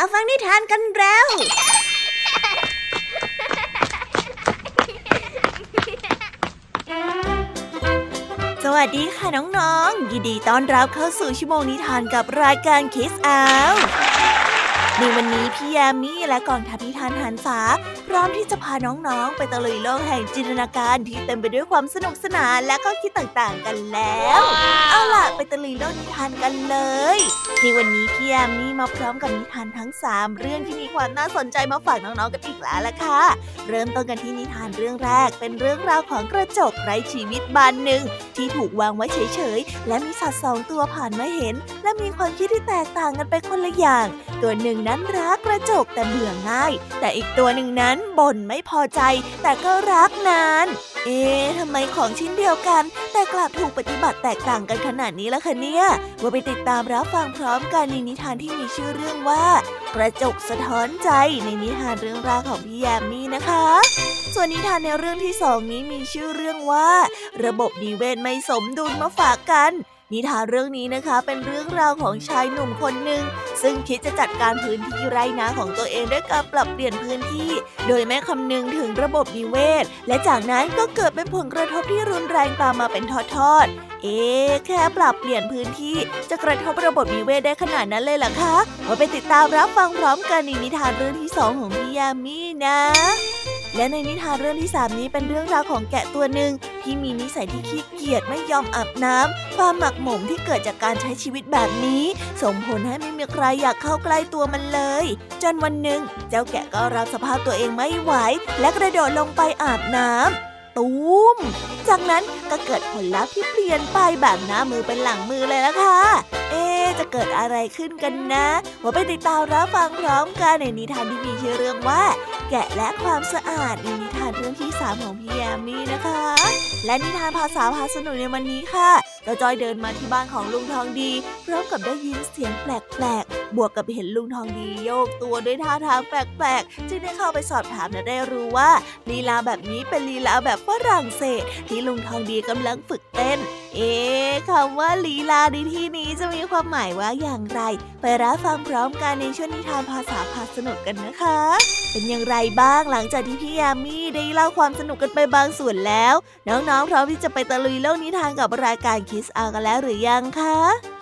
มาฟังนิทานกันแล้วสวัสดีค่ะน้องๆยินดีต้อนรับเข้าสู่ชั่วโมงนิทานกับรายการ Kids Hour ในวันนี้พี่ยามีและกองทัพนิทานหันษาพร้อมที่จะพาน้องๆไปตะลุยโลกแห่งจินตนาการที่เต็มไปด้วยความสนุกสนานและข้อคิดต่างๆกันแล้ว wow. เอาล่ะไปตะลุยโลกนิทานกันเลยในวันนี้พี่ยามีมาพร้อมกับนิทานทั้ง3เรื่องที่มีความน่าสนใจมาฝากน้องๆกันอีกแล้วล่ะค่ะเริ่มต้นกันที่นิทานเรื่องแรกเป็นเรื่องราวของกระจกไร้ชีวิตบานหนึ่งที่ถูกวางไว้เฉยๆและมีสัตว์2ตัวผ่านมาเห็นและมีความคิดที่แตกต่างกันไปคนละอย่างตัวหนึ่งนั้นรักกระจกแต่เบื่อง่ายแต่อีกตัวหนึ่งนั้นบ่นไม่พอใจแต่ก็รักนานทำไมของชิ้นเดียวกันแต่กลับถูกปฏิบัติแตกต่างกันขนาดนี้ล่ะคะเนี่ยว่าไปติดตามรับฟังพร้อมกันในนิทานที่มีชื่อเรื่องว่ากระจกสะท้อนใจในนิทานเรื่องแรกของพี่ยามีนะคะส่วนนิทานในเรื่องที่2นี้มีชื่อเรื่องว่าระบบนิเวศไม่สมดุลมาฝากกันนิทานเรื่องนี้นะคะเป็นเรื่องราวของชายหนุ่มคนหนึ่งซึ่งคิดจะจัดการพื้นที่ไร่นาของตัวเองด้วยการปรับเปลี่ยนพื้นที่โดยไม่คำนึงถึงระบบนิเวศและจากนั้นก็เกิดเป็นผลกระทบที่รุนแรงตามมาเป็นทอดๆแค่ปรับเปลี่ยนพื้นที่จะกระทบระบบนิเวศได้ขนาดนั้นเลยเหรอคะมาไปติดตามรับฟังพร้อมกันในนิทานเรื่องที่2ของพี่ยามีนะและในนิทานเรื่องที่3นี้เป็นเรื่องราวของแกะตัวหนึ่งที่มีนิสัยที่ขี้เกียจไม่ยอมอาบน้ำความหมักหมมที่เกิดจากการใช้ชีวิตแบบนี้ส่งผลให้ไม่มีใครอยากเข้าใกล้ตัวมันเลยจนวันหนึ่งเจ้าแกะก็รับสภาพตัวเองไม่ไหวและกระโดดลงไปอาบน้ำตุ้มจากนั้นก็เกิดผลลัพธ์ที่เปลี่ยนไปแบบหน้ามือเป็นหลังมือเลยล่ะค่ะจะเกิดอะไรขึ้นกันนะว่าไปติดตามรับฟังพร้อมกันในนิทานที่มีชื่อเรื่องว่าแกะและความสะอาดในนิทานเรื่องที่3ของพี่ยามีนะคะและนิทานภาษาพาสนุกในวันนี้ค่ะเจ้าจอยเดินมาที่บ้านของลุงทองดีพร้อมกับได้ยินเสียงแปลกๆบวกกับเห็นลุงทองดีโยกตัวด้วยท่าทางแปลกๆจึงได้เข้าไปสอบถามและได้รู้ว่าลีลาแบบนี้เป็นลีลาแบบฝรั่งเศสที่ลุงทองดีกำลังฝึกเต้นคำว่าลีลาในที่นี้จะมีความหมายว่าอย่างไรไปรับฟังพร้อมกันในช่วงนิทานภาษาพาสนุกกันนะคะเป็นอย่างไรบ้างหลังจากที่พี่ยามีได้เล่าความสนุกกันไปบางส่วนแล้วน้องๆพร้อมที่จะไปตะลุยโลกนิทานกับรายการ Kids Hour กันแล้วหรือยังคะ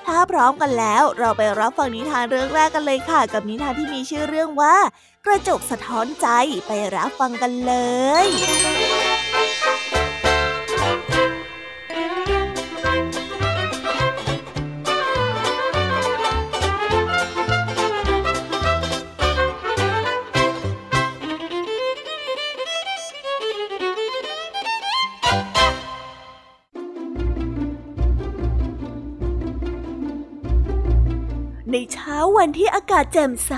ถ้าพร้อมกันแล้วเราไปรับฟังนิทานเรื่องแรกกันเลยค่ะกับนิทานที่มีชื่อเรื่องว่ากระจกสะท้อนใจไปรับฟังกันเลยในเช้าวันที่อากาศแจ่มใส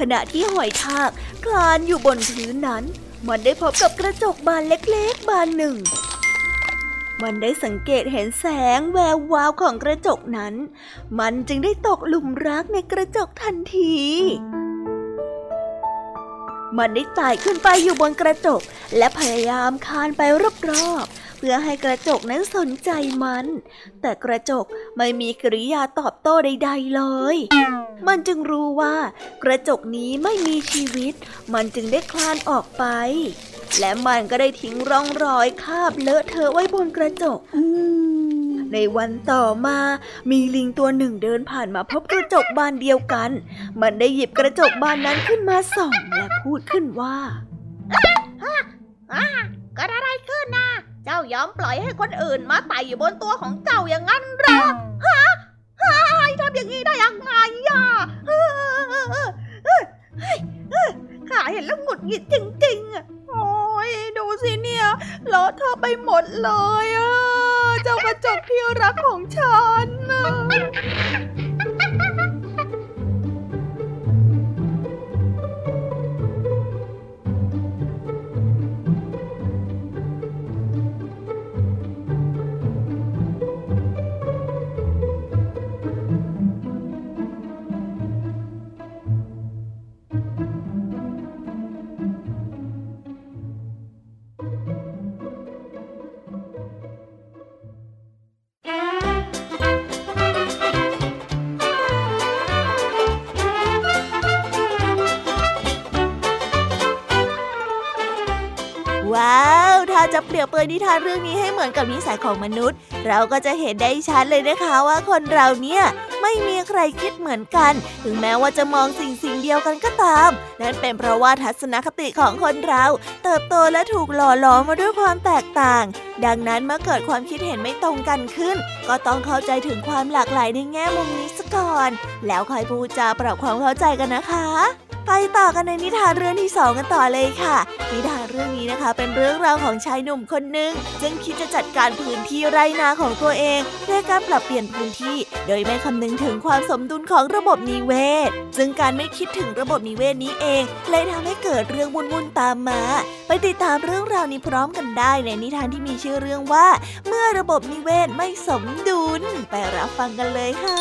ขณะที่หอยทากคลานอยู่บนพื้นนั้นมันได้พบกับกระจกบานเล็กๆบานหนึ่งมันได้สังเกตเห็นแสงแวววาวของกระจกนั้นมันจึงได้ตกหลุมรักในกระจกทันทีมันได้ไต่ขึ้นไปอยู่บนกระจกและพยายามคลานไปรอบๆเพื่อให้กระจกนั้นสนใจมันแต่กระจกไม่มีกริยาตอบโต้ใดๆเลยมันจึงรู้ว่ากระจกนี้ไม่มีชีวิตมันจึงได้คลานออกไปและมันก็ได้ทิ้งร่องรอยคราบเลอะเทอะไว้บนกระจกในวันต่อมามีลิงตัวหนึ่งเดินผ่านมาพบกระจกบานเดียวกันมันได้หยิบกระจกบานนั้นขึ้นมาส่องและพูดขึ้นว่าเกิดอะไรขึ้นนะเจ้ายอมปล่อยให้คนอื่นมาไต่อยู่บนตัวของเจ้าอย่างนั้นหรอทำอย่างนี้ได้ยังไงอ่ะข้าเห็นแล้วหงุดหงิดจริงๆโอ้ยดูสิเนี่ยเลอะเทอะไปหมดเลยอ่ะเจ้ากระจกที่รักของฉัน าจะเปรียบเปรยนิทานเรื่องนี้ให้เหมือนกับนิสัยของมนุษย์เราก็จะเห็นได้ชัดเลยนะคะว่าคนเราเนี่ยไม่มีใครคิดเหมือนกันถึงแม้ว่าจะมองสิ่งเดียวกันก็ตามนั่นเป็นเพราะว่าทัศนคติของคนเราเติบโตและถูกหล่อหลอมมาด้วยความแตกต่างดังนั้นเมื่อเกิดความคิดเห็นไม่ตรงกันขึ้นก็ต้องเข้าใจถึงความหลากหลายในแง่มุมนี้ซะก่อนแล้วค่อยพูดจาปรับความเข้าใจกันนะคะไปต่อกันในนิทานเรื่องที่2กันต่อเลยค่ะนิทานเรื่องนี้นะคะเป็นเรื่องราวของชายหนุ่มคนหนึ่งซึ่งคิดจะจัดการพื้นที่ไร่นาของตัวเองด้วยการปรับเปลี่ยนพื้นที่โดยไม่คำนึงถึงความสมดุลของระบบนิเวศซึ่งการไม่คิดถึงระบบนิเวศนี้เองเลยทำให้เกิดเรื่องวุ่นๆตามมาไปติดตามเรื่องราวนี้พร้อมกันได้ในนิทานที่มีชื่อเรื่องว่าเมื่อระบบนิเวศไม่สมดุลไปรับฟังกันเลยค่ะ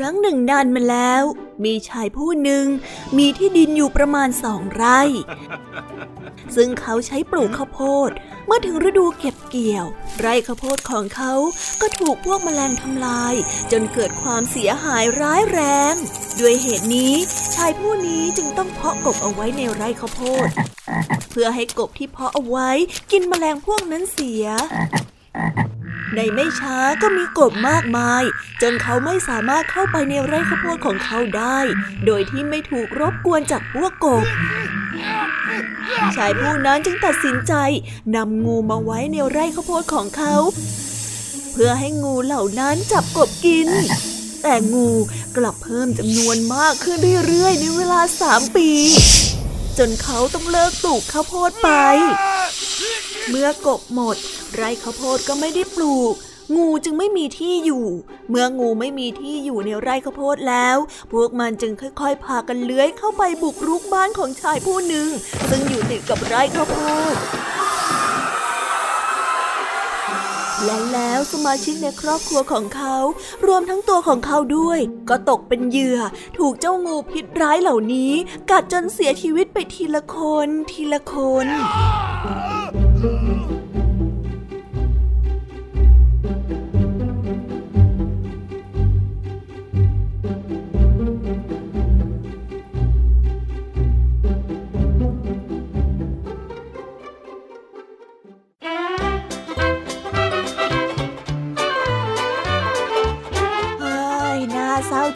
ครั้งหนึ่งนานมาแล้วมีชายผู้หนึ่งมีที่ดินอยู่ประมาณ2 ไร่ซึ่งเขาใช้ปลูกข้าวโพดเมื่อถึงฤดูเก็บเกี่ยวไร่ข้าวโพดของเขาก็ถูกพวกแมลงทำลายจนเกิดความเสียหายร้ายแรงด้วยเหตุนี้ชายผู้นี้จึงต้องเพาะกบเอาไว้ในไร่ข้าวโพดเพื่อให้กบที่เพาะเอาไว้กินแมลงพวกนั้นเสียในไม่ช้าก็มีกบมากมายจนเขาไม่สามารถเข้าไปในไร่ข้าวโพดของเขาได้โดยที่ไม่ถูกรบกวนจากพวกกบชายผู้นั้นจึงตัดสินใจนำงูมาไว้ในไร่ข้าวโพดของเขาเพื่อให้งูเหล่านั้นจับกบกินแต่งูกลับเพิ่มจำนวนมากขึ้นเรื่อยๆในเวลา3 ปีจนเขาต้องเลิกปลูกข้าวโพดไปเมื่อกบหมดไร่ข้าวโพดก็ไม่ได้ปลูกงูจึงไม่มีที่อยู่เมื่องูไม่มีที่อยู่ในไร่ข้าวโพดแล้วพวกมันจึงค่อยๆพากันเลื้อยเข้าไปบุกรุกบ้านของชายผู้หนึ่งซึ่งอยู่ติดกับไร่ข้าวโพดและแล้วสมาชิกในครอบครัวของเขารวมทั้งตัวของเขาด้วยก็ตกเป็นเหยื่อถูกเจ้างูพิษร้ายเหล่านี้กัดจนเสียชีวิตไปทีละคน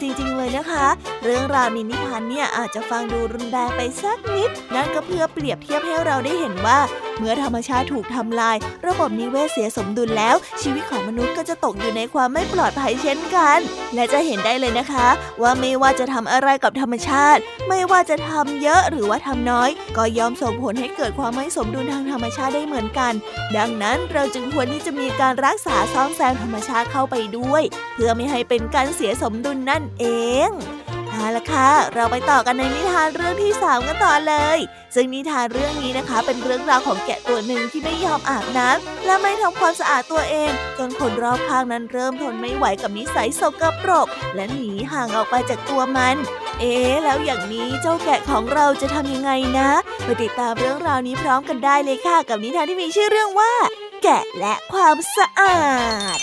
จริงๆเลยนะคะเรื่องราวในนิทานเนี่ยอาจจะฟังดูรุนแรงไปสักนิดนั่นก็เพื่อเปรียบเทียบให้เราได้เห็นว่าเมื่อธรรมชาติถูกทำลายระบบนิเวศเสียสมดุลแล้วชีวิตของมนุษย์ก็จะตกอยู่ในความไม่ปลอดภัยเช่นกันและจะเห็นได้เลยนะคะว่าไม่ว่าจะทำอะไรกับธรรมชาติไม่ว่าจะทำเยอะหรือว่าทำน้อยก็ย่อมส่งผลให้เกิดความไม่สมดุลทางธรรมชาติได้เหมือนกันดังนั้นเราจึงควรที่จะมีการรักษาซ่อมแซมธรรมชาติเข้าไปด้วยเพื่อไม่ให้เป็นการเสียสมดุลนั่นเองเอาล่ะค่ะเราไปต่อกันในนิทานเรื่องที่3กันต่อเลยซึ่งนิทานเรื่องนี้นะคะเป็นเรื่องราวของแกะตัวหนึ่งที่ไม่ยอมอาบน้ำและไม่ทำความสะอาดตัวเองจนคนรอบข้างนั้นเริ่มทนไม่ไหวกับนิสัยสกปรกและหนีห่างออกไปจากตัวมันแล้วอย่างนี้เจ้าแกะของเราจะทำยังไงนะไปติดตามเรื่องราวนี้พร้อมกันได้เลยค่ะกับนิทานที่มีชื่อเรื่องว่าแกะและความสะอาด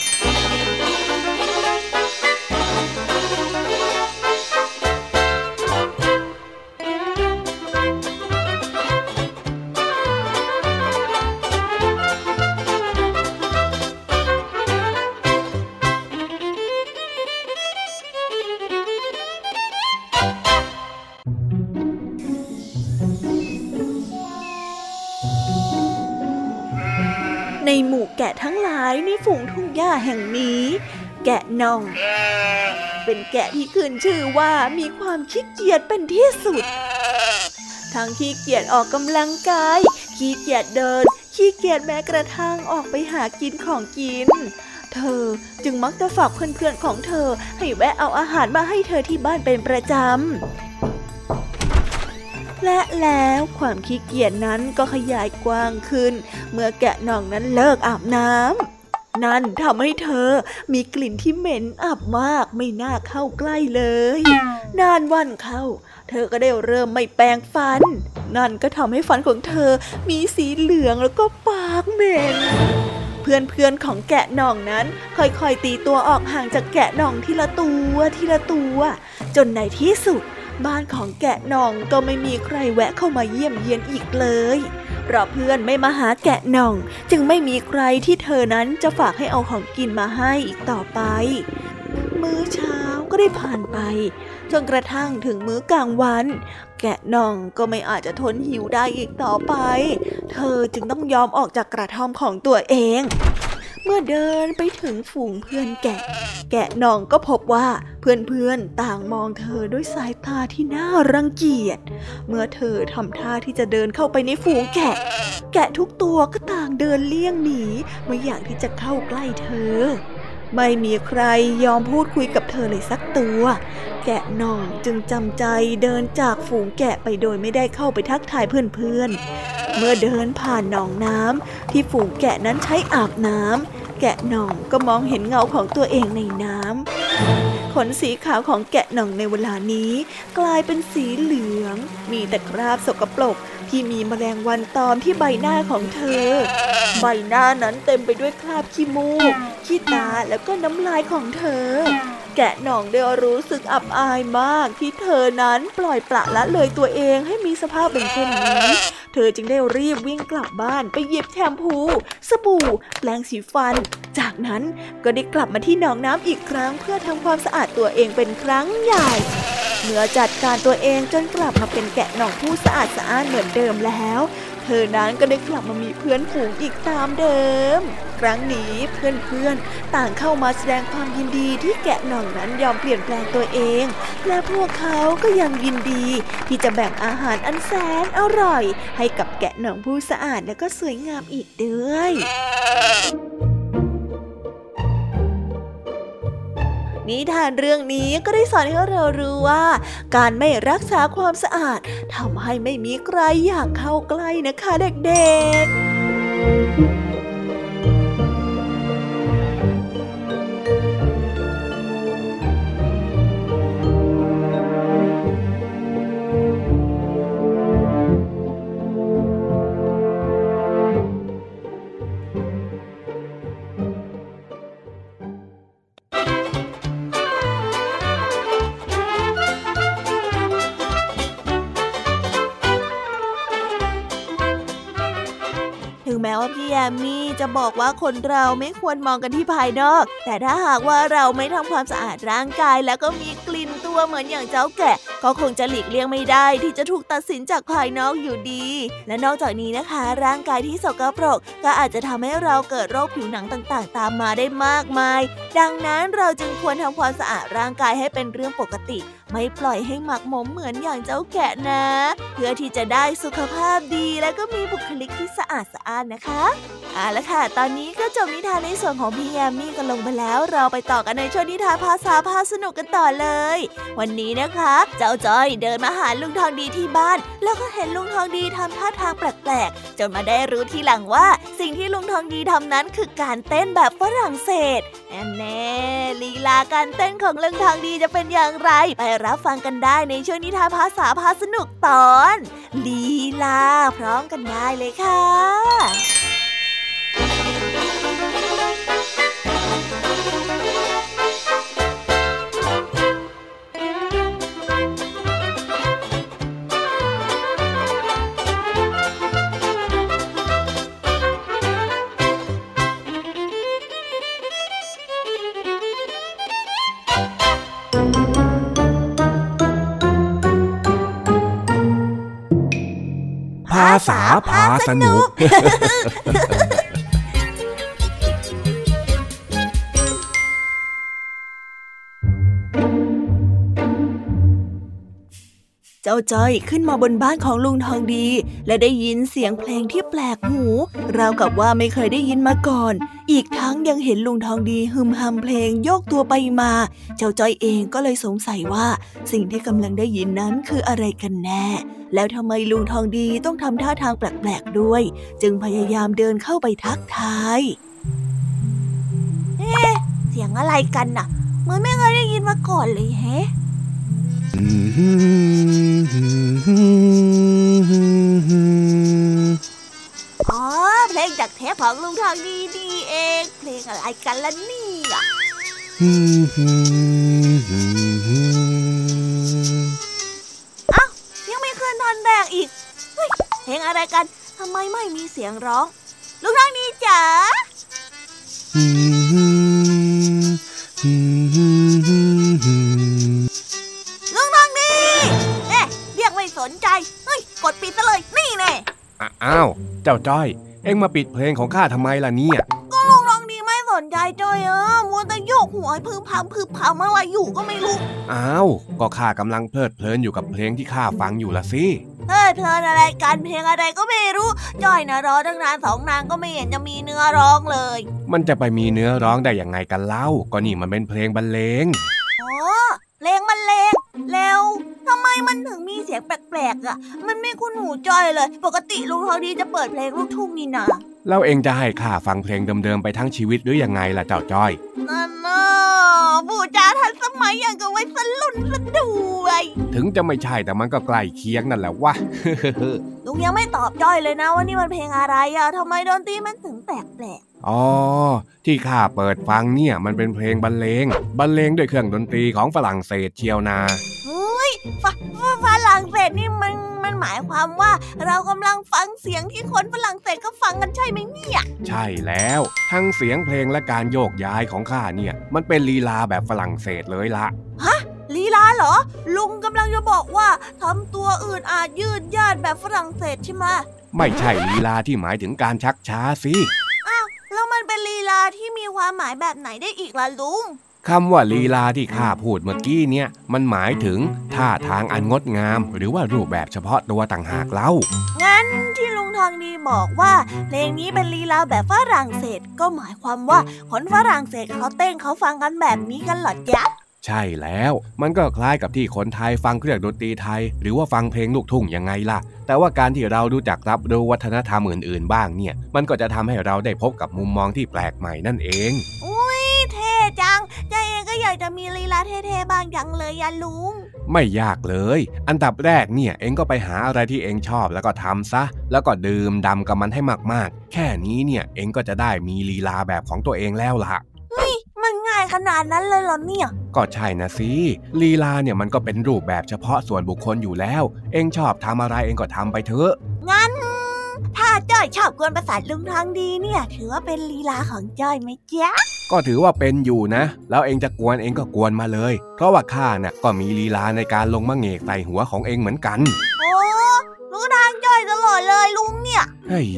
แกะทั้งหลายในฝูงทุ่งหญ้าแห่งนี้แกะน่องเป็นแกะที่ขึ้นชื่อว่ามีความขี้เกียจเป็นที่สุดทั้งขี้เกียจออกกำลังกายขี้เกียจเดินขี้เกียจแม้กระทั่งออกไปหากินของกินเธอจึงมักจะฝากเพื่อนๆของเธอให้แวะเอาอาหารมาให้เธอที่บ้านเป็นประจำ และแล้วความขี้เกียจนั้นก็ขยายกว้างขึ้นเมื่อแกะหน่องนั้นเลิกอาบน้ำนั่นทำให้เธอมีกลิ่นที่เหม็นอับมากไม่น่าเข้าใกล้เลยนานวันเข้าเธอก็ได้เริ่มไม่แปรงฟันนั่นก็ทำให้ฟันของเธอมีสีเหลืองแล้วก็ปากเหม็นเพื่อนๆของแกะหน่องนั้นค่อยๆตีตัวออกห่างจากแกะหน่องทีละตัวทีละตัวจนในที่สุดบ้านของแกะหน่องก็ไม่มีใครแวะเข้ามาเยี่ยมเยียนอีกเลยเพราะเพื่อนไม่มาหาแกะหน่องจึงไม่มีใครที่เธอนั้นจะฝากให้เอาของกินมาให้อีกต่อไปมื้อเช้าก็ได้ผ่านไปจนกระทั่งถึงมื้อกลางวันแกะหน่องก็ไม่อาจจะทนหิวได้อีกต่อไปเธอจึงต้องยอมออกจากกระท่อมของตัวเองเมื่อเดินไปถึงฝูงเพื่อนแกะหน่องก็พบว่าเพื่อนๆต่างมองเธอด้วยสายตาที่น่ารังเกียจเมื่อเธอทำท่าที่จะเดินเข้าไปในฝูงแกะทุกตัวก็ต่างเดินเลี่ยงหนีไม่อยากที่จะเข้าใกล้เธอไม่มีใครยอมพูดคุยกับเธอเลยสักตัวแกะหน่องจึงจำใจเดินจากฝูงแกะไปโดยไม่ได้เข้าไปทักทายเพื่อนๆเมื่อเดินผ่านหนองน้ำที่ฝูงแกะนั้นใช้อาบน้ำแกะหน่องก็มองเห็นเงาของตัวเองในน้ำขนสีขาวของแกะหน่องในเวลานี้กลายเป็นสีเหลืองมีแต่คราบสกปรกที่มีแมลงวันตอมที่ใบหน้าของเธอใบหน้านั้นเต็มไปด้วยคราบขี้มูกขี้ตาแล้วก็น้ำลายของเธอแกะหน่องได้รู้สึกอับอายมากที่เธอนั้นปล่อยปละละเลยตัวเองให้มีสภาพเป็นเช่นนี้เธอจึงได้รีบวิ่งกลับบ้านไปหยิบแชมพูสบู่แปรงสีฟันจากนั้นก็ได้กลับมาที่หนองน้ำอีกครั้งเพื่อทำความสะอาดตัวเองเป็นครั้งใหญ่เมื่อจัดการตัวเองจนกลับมาเป็นแกะหน่องผู้สะอาดสะอ้านเหมือนเดิมแล้วเธอนั้นก็ได้กลับมามีเพื่อนฝูงอีกตามเดิมครั้งนี้เพื่อนๆต่างเข้ามาแสดงความยินดีที่แกะหน่องนั้นยอมเปลี่ยนแปลงตัวเองและพวกเขาก็ยังยินดีที่จะแบ่งอาหารอันแสนอร่อยให้กับแกะหน่องผู้สะอาดและก็สวยงามอีกด้วยนิทานเรื่องนี้ก็ได้สอนให้เรารู้ว่าการไม่รักษาความสะอาดทำให้ไม่มีใครอยากเข้าใกล้นะคะเด็กๆแม้ว่าพี่แอมมี่จะบอกว่าคนเราไม่ควรมองกันที่ภายนอกแต่ถ้าหากว่าเราไม่ทำความสะอาดร่างกายแล้วก็มีกลิ่นตัวเหมือนอย่างเจ้าแกะก็คงจะหลีกเลี่ยงไม่ได้ที่จะถูกตัดสินจากภายนอกอยู่ดีและนอกจากนี้นะคะร่างกายที่สกปรกก็อาจจะทำให้เราเกิดโรคผิวหนังต่างๆตามมาได้มากมายดังนั้นเราจึงควรทำความสะอาดร่างกายให้เป็นเรื่องปกติไม่ปล่อยให้หมักหมมเหมือนอย่างเจ้าแกะนะเพื่อที่จะได้สุขภาพดีและก็มีบุคลิกที่สะอาดสะอ้านนะคะเอาละค่ะตอนนี้ก็จบนิทานในส่วนของพี่แอมมี่กันลงไปแล้วเราไปต่อกันในช่วงนิทานภาษาพาสนุกกันต่อเลยวันนี้นะคะเจ้าจ้อยเดินมาหาลุงทองดีที่บ้านแล้วก็เห็นลุงทองดีทำท่าทางแปลกๆจนมาได้รู้ทีหลังว่าสิ่งที่ลุงทองดีทำนั้นคือการเต้นแบบฝรั่งเศสแน่ๆลีลาการเต้นของลุงทองดีจะเป็นอย่างไรไปรับฟังกันได้ในช่วงนิทานภาษาพาสนุกตอนลีลาพร้อมกันได้เลยค่ะภาษาพาสนุก เจ้าจ้อยขึ้นมาบนบ้านของลุงทองดีและได้ยินเสียงเพลงที่แปลกหูราวกับว่าไม่เคยได้ยินมาก่อนอีกทั้งยังเห็นลุงทองดีหึมหำเพลงโยกตัวไปมาเจ้าจ้อยเองก็เลยสงสัยว่าสิ่งที่กำลังได้ยินนั้นคืออะไรกันแน่แล้วทำไมลุงทองดีต้องทำท่าทางแปลกๆด้วยจึงพยายามเดินเข้าไปทักทายเสียงอะไรกันน่ะเหมือนไม่เคยได้ยินมาก่อนเลยแฮะอ๋อเพลงจากเทปของลุงทองดีดีเองเพลงอะไรกันล่ะเนี่ยเอ้ายังไม่ขึ้นท่อนแรกอีกเฮ้ยเพลงอะไรกันทำไมไม่มีเสียงร้องลุงทองดีจ๋าลุงทองดีเอ๊ะเรียกไม่สนใจเฮ้ยกดปิดซะเลยนี่แน่อ้าวเจ้าจ้อยเอ็งมาปิดเพลงของข้าทำไมล่ะเนี่ยก็ลุงทองดีไม่สนใจจ้อยมัวแต่โยกหัวพึมพำอะไรอยู่ก็ไม่รู้อ้าวก็ข้ากำลังเพลิดเพลินอยู่กับเพลงที่ข้าฟังอยู่ละสิเฮ้ยเพลินอะไรกันเพลงอะไรก็ไม่รู้จ้อยนะร้องตั้งนานสองนางก็ไม่เห็นจะมีเนื้อร้องเลยมันจะไปมีเนื้อร้องได้ยังไงกันเล่าก็นี่มันเป็นเพลงบรรเลงอ๋อเพลงบรรเลงแล้วทำไมมันถึงมีเสียงแปลกๆอ่ะมันไม่คุ้นหูจ้อยเลยปกติลุงทองดีจะเปิดเพลงลูกทุ่งนี่นะแล้วเองจะให้ข้าฟังเพลงเดิมๆไปทั้งชีวิตหรือยังไงล่ะเจ้าจ้อยนั่นน่ะบูจาทันสมัยอย่างกับไว้สลุ่นสะด้วยถึงจะไม่ใช่แต่มันก็ใกล้เคียงนั่นแหละวะ ลุงยังไม่ตอบจ้อยเลยนะว่านี่มันเพลงอะไรอ่ะทำไมดนตรีมันถึงแปลกๆอ๋อที่ข้าเปิดฟังเนี่ยมันเป็นเพลงบรรเลงด้วยเครื่องดนตรีของฝรั่งเศสเชียวนาเฮ้ยฝรั่งเศสนี่มันหมายความว่าเรากำลังฟังเสียงที่คนฝรั่งเศสก็ฟังกันใช่ไหมเนี่ยใช่แล้วทั้งเสียงเพลงและการโยกย้ายของข้าเนี่ยมันเป็นลีลาแบบฝรั่งเศสเลยละฮะลีลาเหรอลุงกำลังจะบอกว่าทำตัวอื่นอาจยืดยาดแบบฝรั่งเศสใช่ไหมไม่ใช่ลีลาที่หมายถึงการชักช้าสิอ้าวแล้วมันเป็นลีลาที่มีความหมายแบบไหนได้อีกล่ะลุงคำว่าลีลาที่ข้าพูดเมื่อกี้เนี่ยมันหมายถึงท่าทางอันงดงามหรือว่ารูปแบบเฉพาะตัวต่างหากเล่างั้นที่ลุงทองดีบอกว่าเพลงนี้เป็นลีลาแบบฝรั่งเศสก็หมายความว่าคนฝรั่งเศสเขาเต้นเขาฟังกันแบบนี้กันหรอจ๊ะใช่แล้วมันก็คล้ายกับที่คนไทยฟังเครื่องดนตรีไทยหรือว่าฟังเพลงลูกทุ่งยังไงล่ะแต่ว่าการที่เรารู้จักรับรู้วัฒนธรรมอื่นๆบ้างเนี่ยมันก็จะทำให้เราได้พบกับมุมมองที่แปลกใหม่นั่นเองจังใจเองก็อยากจะมีลีลาเท่ๆบางอย่างเลยยะลุงไม่ยากเลยอันดับแรกเนี่ยเองก็ไปหาอะไรที่เองชอบแล้วก็ทำซะแล้วก็ดื่มด่ำกับมันให้มากๆแค่นี้เนี่ยเองก็จะได้มีลีลาแบบของตัวเองแล้วล่ะเฮ้ยมันง่ายขนาดนั้นเลยเหรอเนี่ยก็ใช่นะสิลีลาเนี่ยมันก็เป็นรูปแบบเฉพาะส่วนบุคคลอยู่แล้วเองชอบทำอะไรเองก็ทำไปเถอะงั้นถ้าจ้อยชอบกวนประสาทลุงทองดีเนี่ยถือว่าเป็นลีลาของจ้อยไหมจ๊ะก็ถือว่าเป็นอยู่นะแล้วเองจะกวนเองก็กวนมาเลยเพราะว่าข้าน่ะก็มีลีลาในการลงมะเงกใส่หัวของเองเหมือนกันโอ้ลุงทางจ้อยตลอดเลยลุงเนี่ยเฮ้ย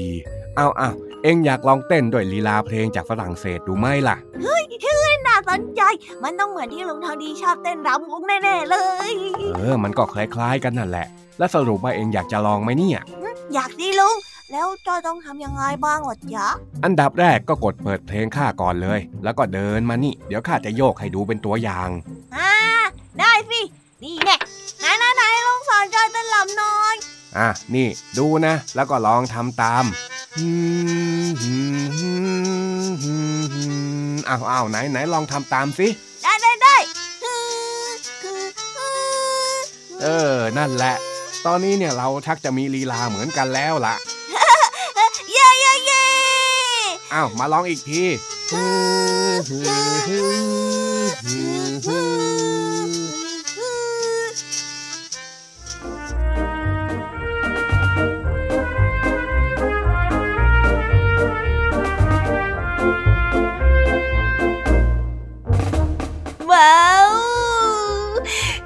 เอาเองอยากลองเต้นด้วยลีลาเพลงจากฝรั่งเศสดูไหมล่ะเฮ้ยชื่อน่าสนใจมันต้องเหมือนที่ลุงทองดีชอบเต้นรำลุงแน่ๆเลยมันก็คล้ายๆกันนั่นแหละแล้วสรุปว่าเองอยากจะลองไหมเนี่ยอยากดิลุงแล้วจอยต้องทำยังไงบ้างหรอจ๊ะอันดับแรกก็กดเปิดเพลงข้าก่อนเลยแล้วก็เดินมานี่เดี๋ยวข้าจะโยกให้ดูเป็นตัวอย่างได้สินี่แน่ไหนลองสอนจอยเต้นลำหน่อยนี่ดูนะแล้วก็ลองทำตามอ้าวไหนลองทำตามสิได้นั่นแหละตอนนี้เนี่ยเราชักจะมีลีลาเหมือนกันแล้วล่ะมาลองอีกทีว้าว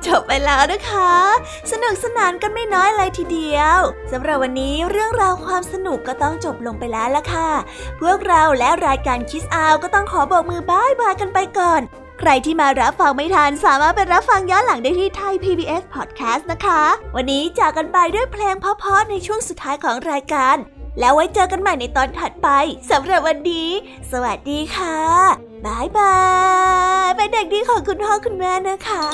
จบไปแล้วนะคะสนุกสนานกันไม่น้อยเลยทีเดียวสำหรับวันนี้เรื่องราวความสนุกก็ต้องจบลงไปแล้วล่ะค่ะพวกเราและรายการKids Hourก็ต้องขอโบกมือบ๊ายบายกันไปก่อน ใครที่มารับฟังไม่ทันสามารถไปรับฟังย้อนหลังได้ที่ไทย PBS Podcast นะคะวันนี้จากกันไปด้วยเพลงเพราะๆในช่วงสุดท้ายของรายการแล้วไว้เจอกันใหม่ในตอนถัดไปสำหรับวันนี้สวัสดีค่ะบ๊ายบายเป็นเด็กดีของคุณพ่อคุณแม่นะคะ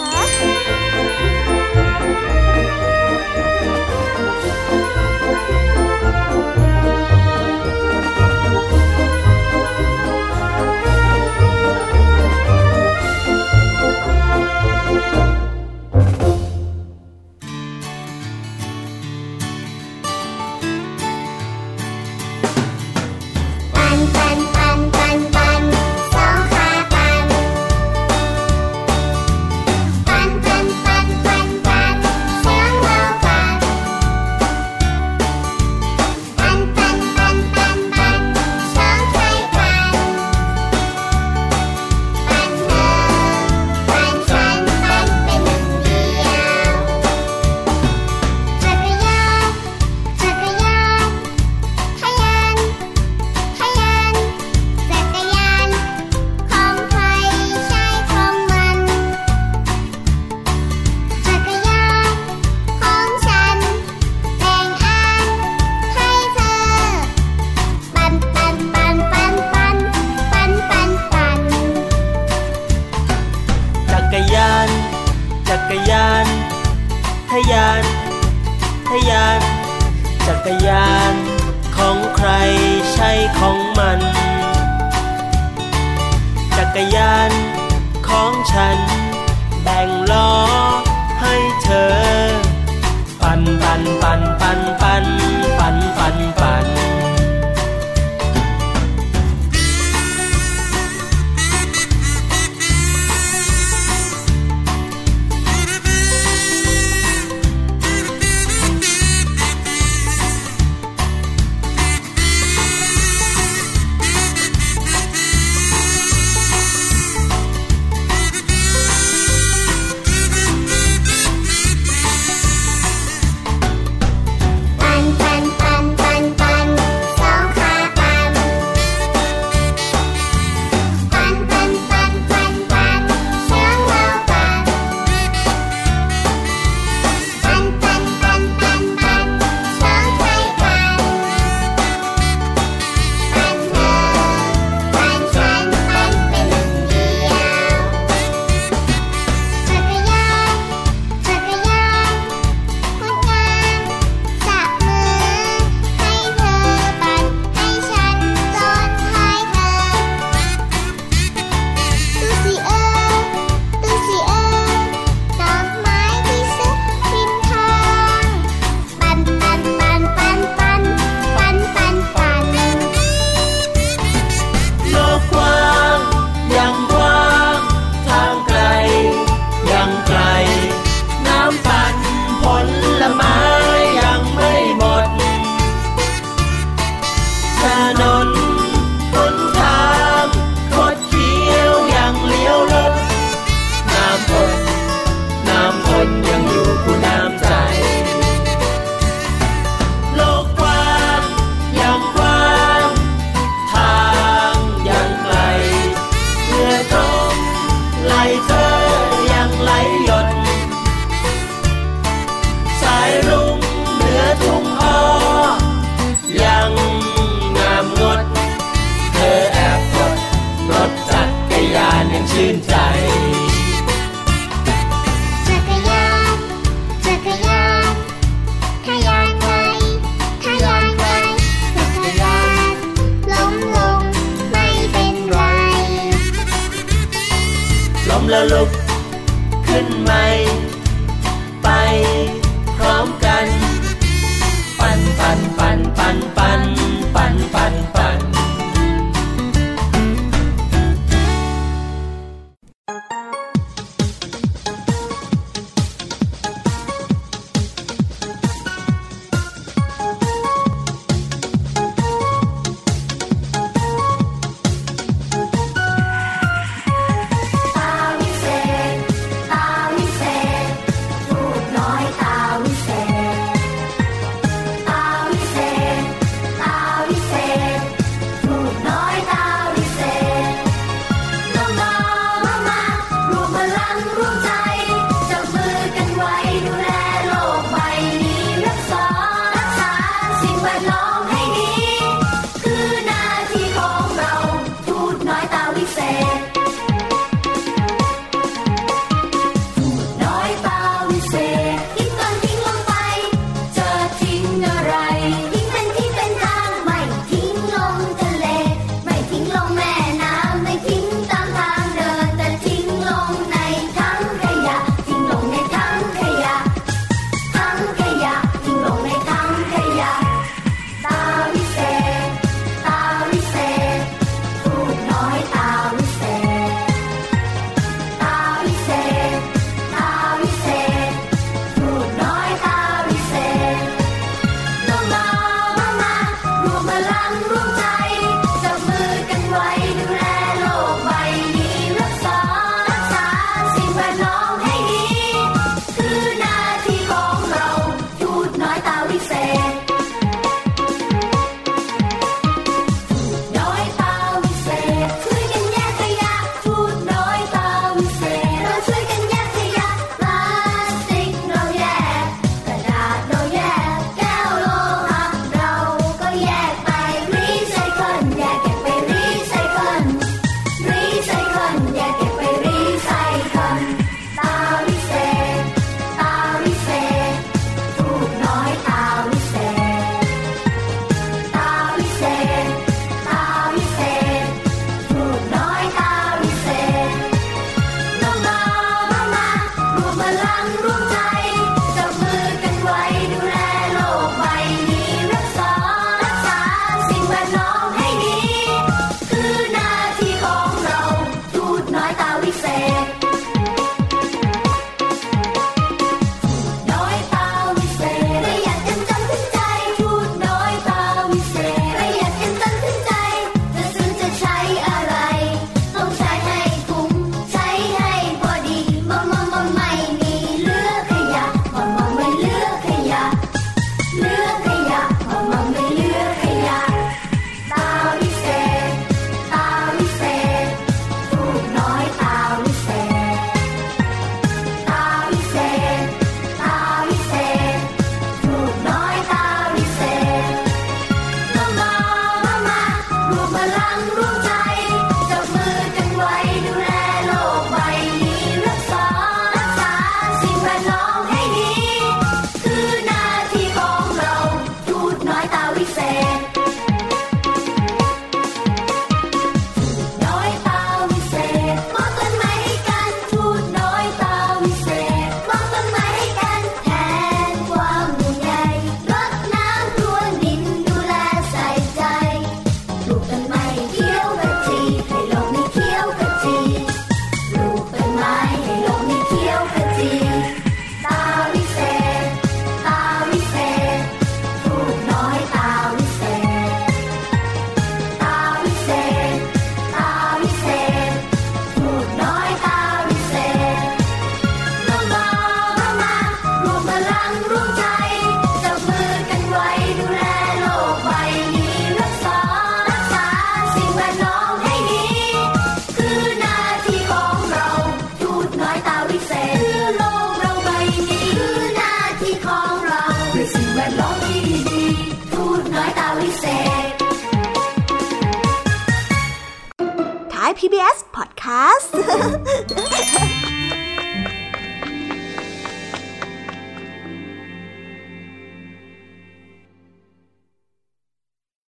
PBS Podcast